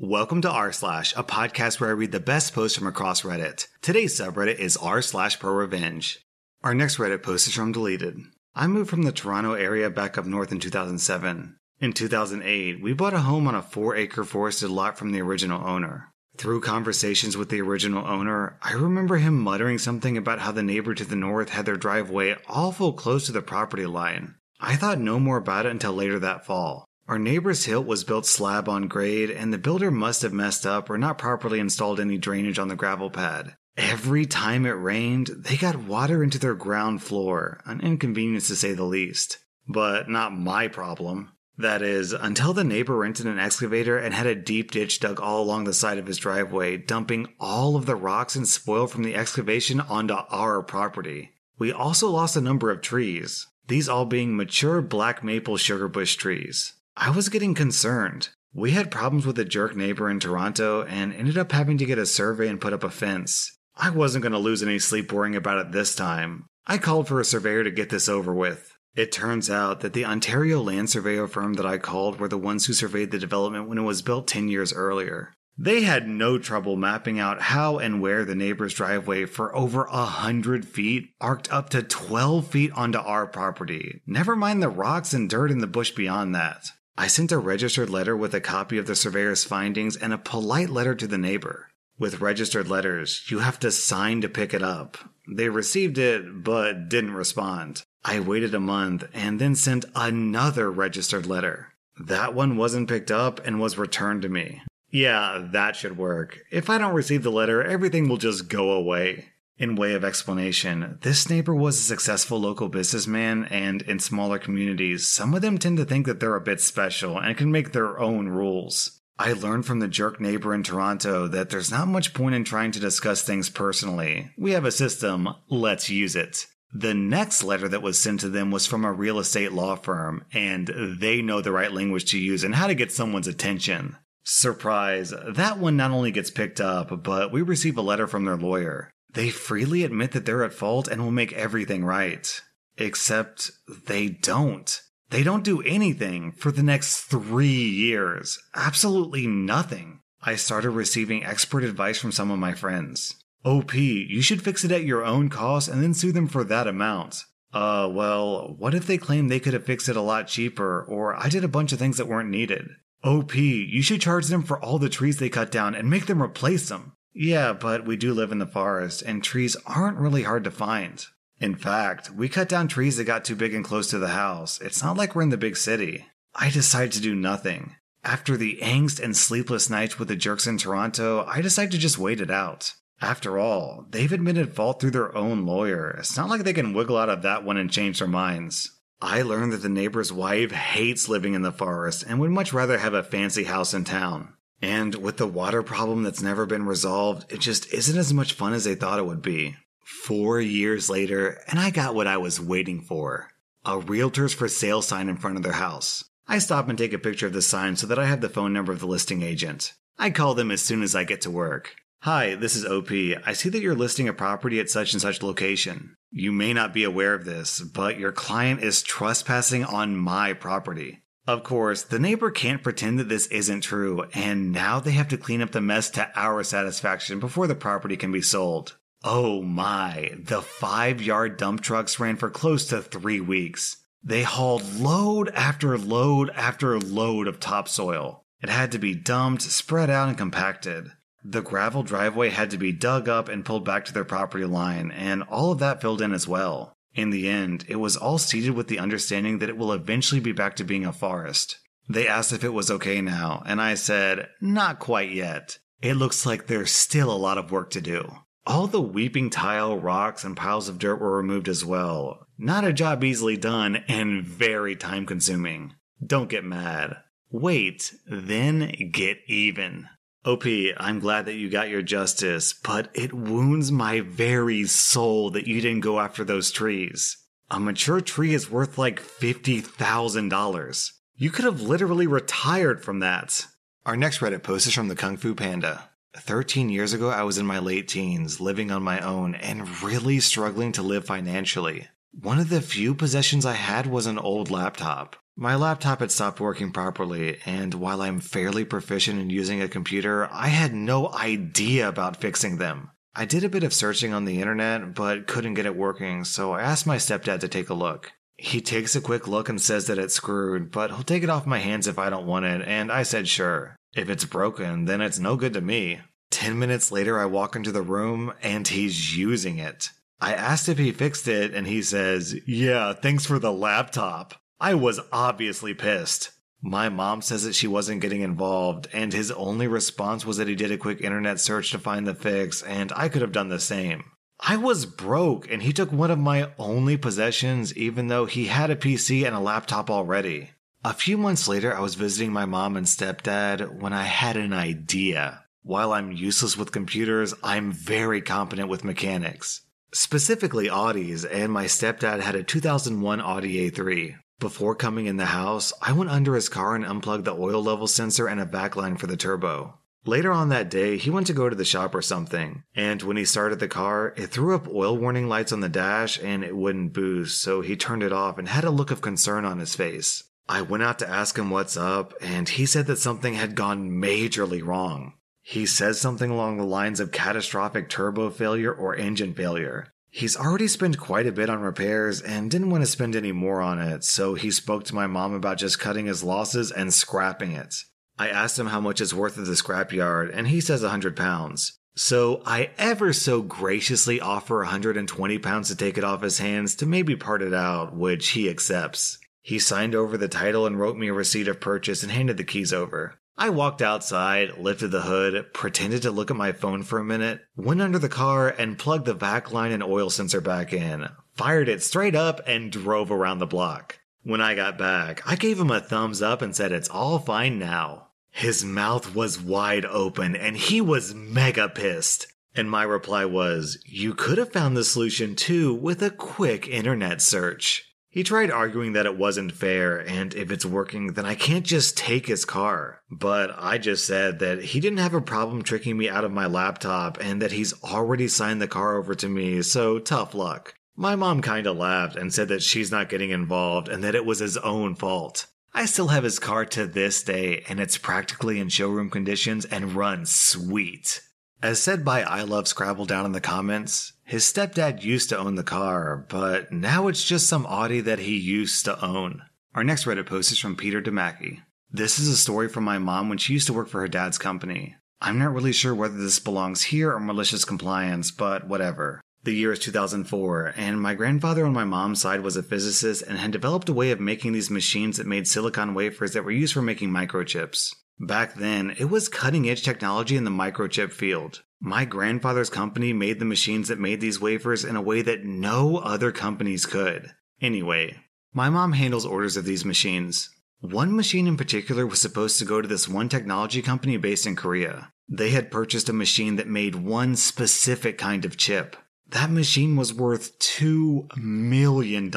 Welcome to r/, a podcast where I read the best posts from across Reddit. Today's subreddit is r/ProRevenge. Our next Reddit post is from Deleted. I moved from the Toronto area back up north in 2007. In 2008, we bought a home on a 4-acre forested lot from the original owner. Through conversations with the original owner, I remember him muttering something about how the neighbor to the north had their driveway awful close to the property line. I thought no more about it until later that fall. Our neighbor's hill was built slab on grade, and the builder must have messed up or not properly installed any drainage on the gravel pad. Every time it rained, they got water into their ground floor, an inconvenience to say the least. But not my problem. That is, until the neighbor rented an excavator and had a deep ditch dug all along the side of his driveway, dumping all of the rocks and spoil from the excavation onto our property. We also lost a number of trees, these all being mature black maple sugarbush trees. I was getting concerned. We had problems with a jerk neighbor in Toronto and ended up having to get a survey and put up a fence. I wasn't going to lose any sleep worrying about it this time. I called for a surveyor to get this over with. It turns out that the Ontario land surveyor firm that I called were the ones who surveyed the development when it was built 10 years earlier. They had no trouble mapping out how and where the neighbor's driveway for over 100 feet arced up to 12 feet onto our property, never mind the rocks and dirt in the bush beyond that. I sent a registered letter with a copy of the surveyor's findings and a polite letter to the neighbor. With registered letters, you have to sign to pick it up. They received it, but didn't respond. I waited a month and then sent another registered letter. That one wasn't picked up and was returned to me. Yeah, that should work. If I don't receive the letter, everything will just go away. In way of explanation, this neighbor was a successful local businessman, and in smaller communities, some of them tend to think that they're a bit special and can make their own rules. I learned from the jerk neighbor in Toronto that there's not much point in trying to discuss things personally. We have a system, let's use it. The next letter that was sent to them was from a real estate law firm, and they know the right language to use and how to get someone's attention. Surprise, that one not only gets picked up, but we receive a letter from their lawyer. They freely admit that they're at fault and will make everything right. Except they don't. They don't do anything for the next 3 years. Absolutely nothing. I started receiving expert advice from some of my friends. OP, you should fix it at your own cost and then sue them for that amount. Well, what if they claim they could have fixed it a lot cheaper, or I did a bunch of things that weren't needed? OP, you should charge them for all the trees they cut down and make them replace them. Yeah, but we do live in the forest, and trees aren't really hard to find. In fact, we cut down trees that got too big and close to the house. It's not like we're in the big city. I decided to do nothing. After the angst and sleepless nights with the jerks in Toronto, I decided to just wait it out. After all, they've admitted fault through their own lawyer. It's not like they can wiggle out of that one and change their minds. I learned that the neighbor's wife hates living in the forest and would much rather have a fancy house in town. And with the water problem that's never been resolved, it just isn't as much fun as they thought it would be. 4 years later, and I got what I was waiting for. A realtor's for sale sign in front of their house. I stop and take a picture of the sign so that I have the phone number of the listing agent. I call them as soon as I get to work. Hi, this is OP. I see that you're listing a property at such and such location. You may not be aware of this, but your client is trespassing on my property. Of course, the neighbor can't pretend that this isn't true, and now they have to clean up the mess to our satisfaction before the property can be sold. Oh my, the 5-yard dump trucks ran for close to 3 weeks. They hauled load after load after load of topsoil. It had to be dumped, spread out, and compacted. The gravel driveway had to be dug up and pulled back to their property line, and all of that filled in as well. In the end, it was all seeded with the understanding that it will eventually be back to being a forest. They asked if it was okay now, and I said, not quite yet. It looks like there's still a lot of work to do. All the weeping tile, rocks, and piles of dirt were removed as well. Not a job easily done and very time-consuming. Don't get mad. Wait, then get even. OP, I'm glad that you got your justice, but it wounds my very soul that you didn't go after those trees. A mature tree is worth like $50,000. You could have literally retired from that. Our next Reddit post is from the Kung Fu Panda. 13 years ago, I was in my late teens, living on my own, and really struggling to live financially. One of the few possessions I had was an old laptop. My laptop had stopped working properly, and while I'm fairly proficient in using a computer, I had no idea about fixing them. I did a bit of searching on the internet, but couldn't get it working, so I asked my stepdad to take a look. He takes a quick look and says that it's screwed, but he'll take it off my hands if I don't want it, and I said sure. If it's broken, then it's no good to me. 10 minutes later, I walk into the room, and he's using it. I asked if he fixed it, and he says, "Yeah, thanks for the laptop." I was obviously pissed. My mom says that she wasn't getting involved, and his only response was that he did a quick internet search to find the fix, and I could have done the same. I was broke, and he took one of my only possessions, even though he had a PC and a laptop already. A few months later, I was visiting my mom and stepdad when I had an idea. While I'm useless with computers, I'm very competent with mechanics. Specifically Audis, and my stepdad had a 2001 Audi A3. Before coming in the house, I went under his car and unplugged the oil level sensor and a backline for the turbo. Later on that day, he went to go to the shop or something, and when he started the car, it threw up oil warning lights on the dash and it wouldn't boost, so he turned it off and had a look of concern on his face. I went out to ask him what's up, and he said that something had gone majorly wrong. He says something along the lines of catastrophic turbo failure or engine failure. He's already spent quite a bit on repairs and didn't want to spend any more on it, so he spoke to my mom about just cutting his losses and scrapping it. I asked him how much it's worth at the scrapyard, and he says 100 pounds. So I ever so graciously offer 120 pounds to take it off his hands to maybe part it out, which he accepts. He signed over the title and wrote me a receipt of purchase and handed the keys over. I walked outside, lifted the hood, pretended to look at my phone for a minute, went under the car and plugged the backline and oil sensor back in, fired it straight up, and drove around the block. When I got back, I gave him a thumbs up and said it's all fine now. His mouth was wide open and he was mega pissed. And my reply was, "You could have found the solution too with a quick internet search." He tried arguing that it wasn't fair, and if it's working, then I can't just take his car. But I just said that he didn't have a problem tricking me out of my laptop, and that he's already signed the car over to me, so tough luck. My mom kinda laughed and said that she's not getting involved, and that it was his own fault. I still have his car to this day, and it's practically in showroom conditions and runs sweet. As said by I Love Scrabble down in the comments, his stepdad used to own the car, but now it's just some Audi that he used to own. Our next Reddit post is from Peter Demacki. This is a story from my mom when she used to work for her dad's company. I'm not really sure whether this belongs here or malicious compliance, but whatever. The year is 2004, and my grandfather on my mom's side was a physicist and had developed a way of making these machines that made silicon wafers that were used for making microchips. Back then, it was cutting-edge technology in the microchip field. My grandfather's company made the machines that made these wafers in a way that no other companies could. Anyway, my mom handles orders of these machines. One machine in particular was supposed to go to this one technology company based in Korea. They had purchased a machine that made one specific kind of chip. That machine was worth $2 million.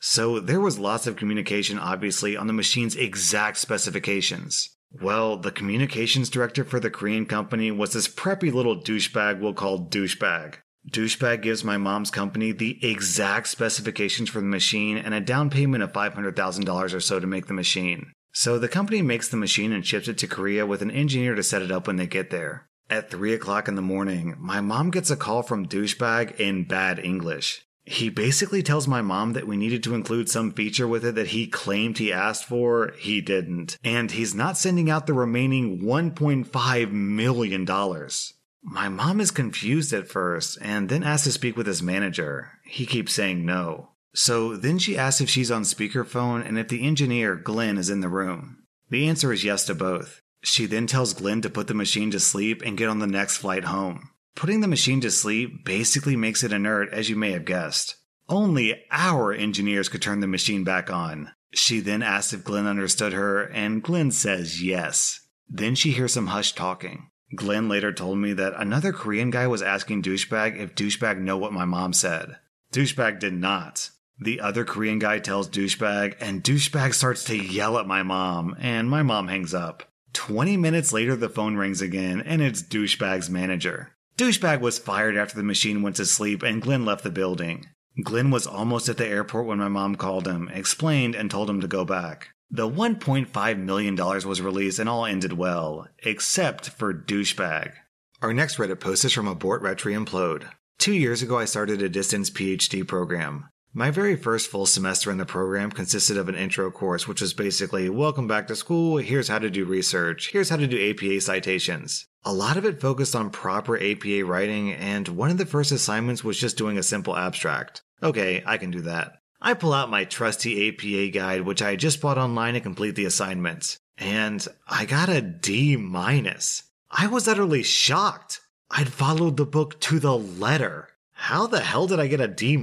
So there was lots of communication, obviously, on the machine's exact specifications. Well, the communications director for the Korean company was this preppy little douchebag we'll call Douchebag. Douchebag gives my mom's company the exact specifications for the machine and a down payment of $500,000 or so to make the machine. So the company makes the machine and ships it to Korea with an engineer to set it up when they get there. At 3 o'clock in the morning, my mom gets a call from Douchebag in bad English. He basically tells my mom that we needed to include some feature with it that he claimed he asked for, he didn't, and he's not sending out the remaining $1.5 million. My mom is confused at first, and then asks to speak with his manager. He keeps saying no. So then she asks if she's on speakerphone and if the engineer, Glenn, is in the room. The answer is yes to both. She then tells Glenn to put the machine to sleep and get on the next flight home. Putting the machine to sleep basically makes it inert, as you may have guessed. Only our engineers could turn the machine back on. She then asks if Glenn understood her, and Glenn says yes. Then she hears some hushed talking. Glenn later told me that another Korean guy was asking Douchebag if Douchebag know what my mom said. Douchebag did not. The other Korean guy tells Douchebag, and Douchebag starts to yell at my mom, and my mom hangs up. 20 minutes later, the phone rings again, and it's Douchebag's manager. Douchebag was fired after the machine went to sleep and Glenn left the building. Glenn was almost at the airport when my mom called him, explained, and told him to go back. The $1.5 million was released and all ended well, except for douchebag. Our next Reddit post is from Abort Retro Implode. 2 years ago, I started a distance PhD program. My very first full semester in the program consisted of an intro course, which was basically, welcome back to school, here's how to do research, here's how to do APA citations. A lot of it focused on proper APA writing, and one of the first assignments was just doing a simple abstract. Okay, I can do that. I pull out my trusty APA guide, which I just bought online to complete the assignment, and I got a D-. I was utterly shocked. I'd followed the book to the letter. How the hell did I get a D-?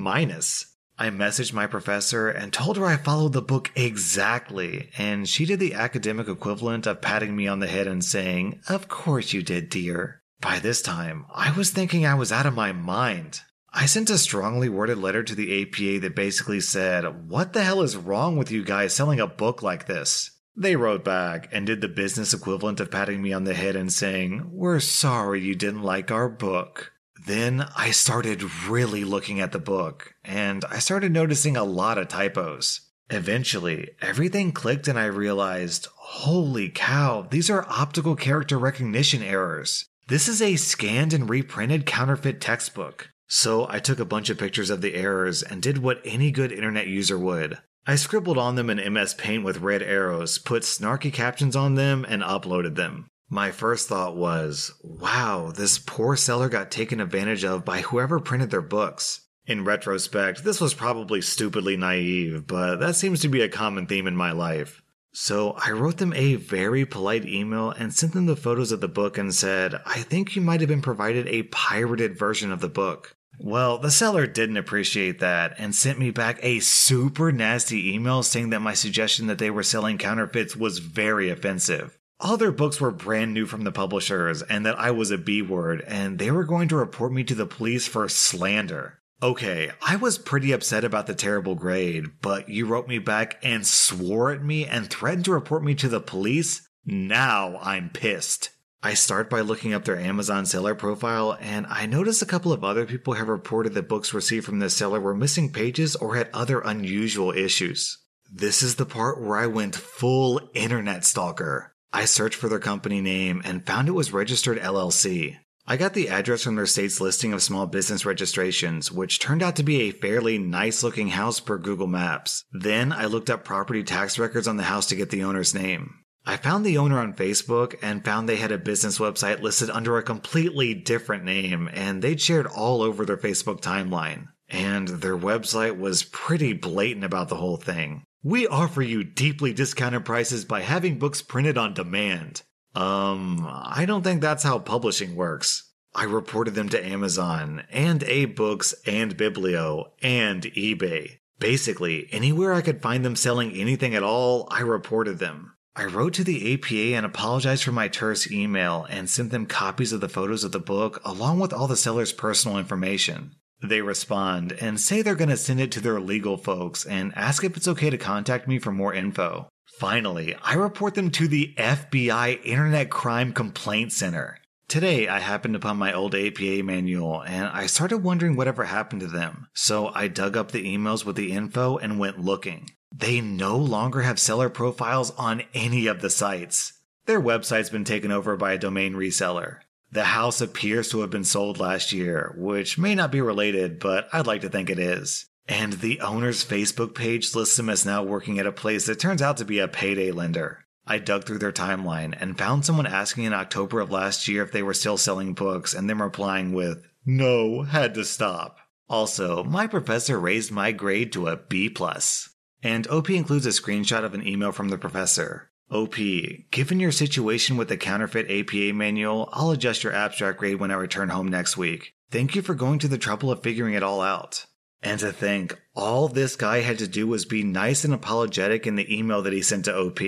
I messaged my professor and told her I followed the book exactly, and she did the academic equivalent of patting me on the head and saying, "Of course you did, dear." By this time, I was thinking I was out of my mind. I sent a strongly worded letter to the APA that basically said, "What the hell is wrong with you guys selling a book like this?" They wrote back and did the business equivalent of patting me on the head and saying, "We're sorry you didn't like our book." Then I started really looking at the book, and I started noticing a lot of typos. Eventually, everything clicked and I realized, holy cow, these are optical character recognition errors. This is a scanned and reprinted counterfeit textbook. So I took a bunch of pictures of the errors and did what any good internet user would. I scribbled on them in MS Paint with red arrows, put snarky captions on them, and uploaded them. My first thought was, wow, this poor seller got taken advantage of by whoever printed their books. In retrospect, this was probably stupidly naive, but that seems to be a common theme in my life. So I wrote them a very polite email and sent them the photos of the book and said, I think you might have been provided a pirated version of the book. Well, the seller didn't appreciate that and sent me back a super nasty email saying that my suggestion that they were selling counterfeits was very offensive. All their books were brand new from the publishers, and that I was a B-word, and they were going to report me to the police for slander. Okay, I was pretty upset about the terrible grade, but you wrote me back and swore at me and threatened to report me to the police? Now I'm pissed. I start by looking up their Amazon seller profile, and I notice a couple of other people have reported that books received from this seller were missing pages or had other unusual issues. This is the part where I went full internet stalker. I searched for their company name and found it was registered LLC. I got the address from their state's listing of small business registrations, which turned out to be a fairly nice-looking house per Google Maps. Then I looked up property tax records on the house to get the owner's name. I found the owner on Facebook and found they had a business website listed under a completely different name, and they'd shared all over their Facebook timeline. And their website was pretty blatant about the whole thing. We offer you deeply discounted prices by having books printed on demand. I don't think that's how publishing works. I reported them to Amazon, and AbeBooks, and Biblio, and eBay. Basically, anywhere I could find them selling anything at all, I reported them. I wrote to the APA and apologized for my terse email and sent them copies of the photos of the book along with all the seller's personal information. They respond and say they're going to send it to their legal folks and ask if it's okay to contact me for more info. Finally, I report them to the FBI Internet Crime Complaint Center. Today, I happened upon my old APA manual and I started wondering whatever happened to them, so I dug up the emails with the info and went looking. They no longer have seller profiles on any of the sites. Their website's been taken over by a domain reseller. The house appears to have been sold last year, which may not be related, but I'd like to think it is. And the owner's Facebook page lists him as now working at a place that turns out to be a payday lender. I dug through their timeline and found someone asking in October of last year if they were still selling books and them replying with, "No, had to stop." Also, my professor raised my grade to a B+. And OP includes a screenshot of an email from the professor. OP, given your situation with the counterfeit APA manual, I'll adjust your abstract grade when I return home next week. Thank you for going to the trouble of figuring it all out. And to think, all this guy had to do was be nice and apologetic in the email that he sent to OP.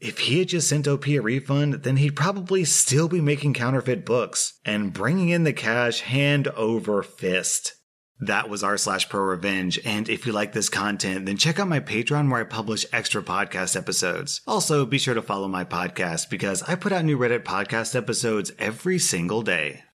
If he had just sent OP a refund, then he'd probably still be making counterfeit books and bringing in the cash hand over fist. That was r/ProRevenge, and if you like this content, then check out my Patreon where I publish extra podcast episodes. Also, be sure to follow my podcast because I put out new Reddit podcast episodes every single day.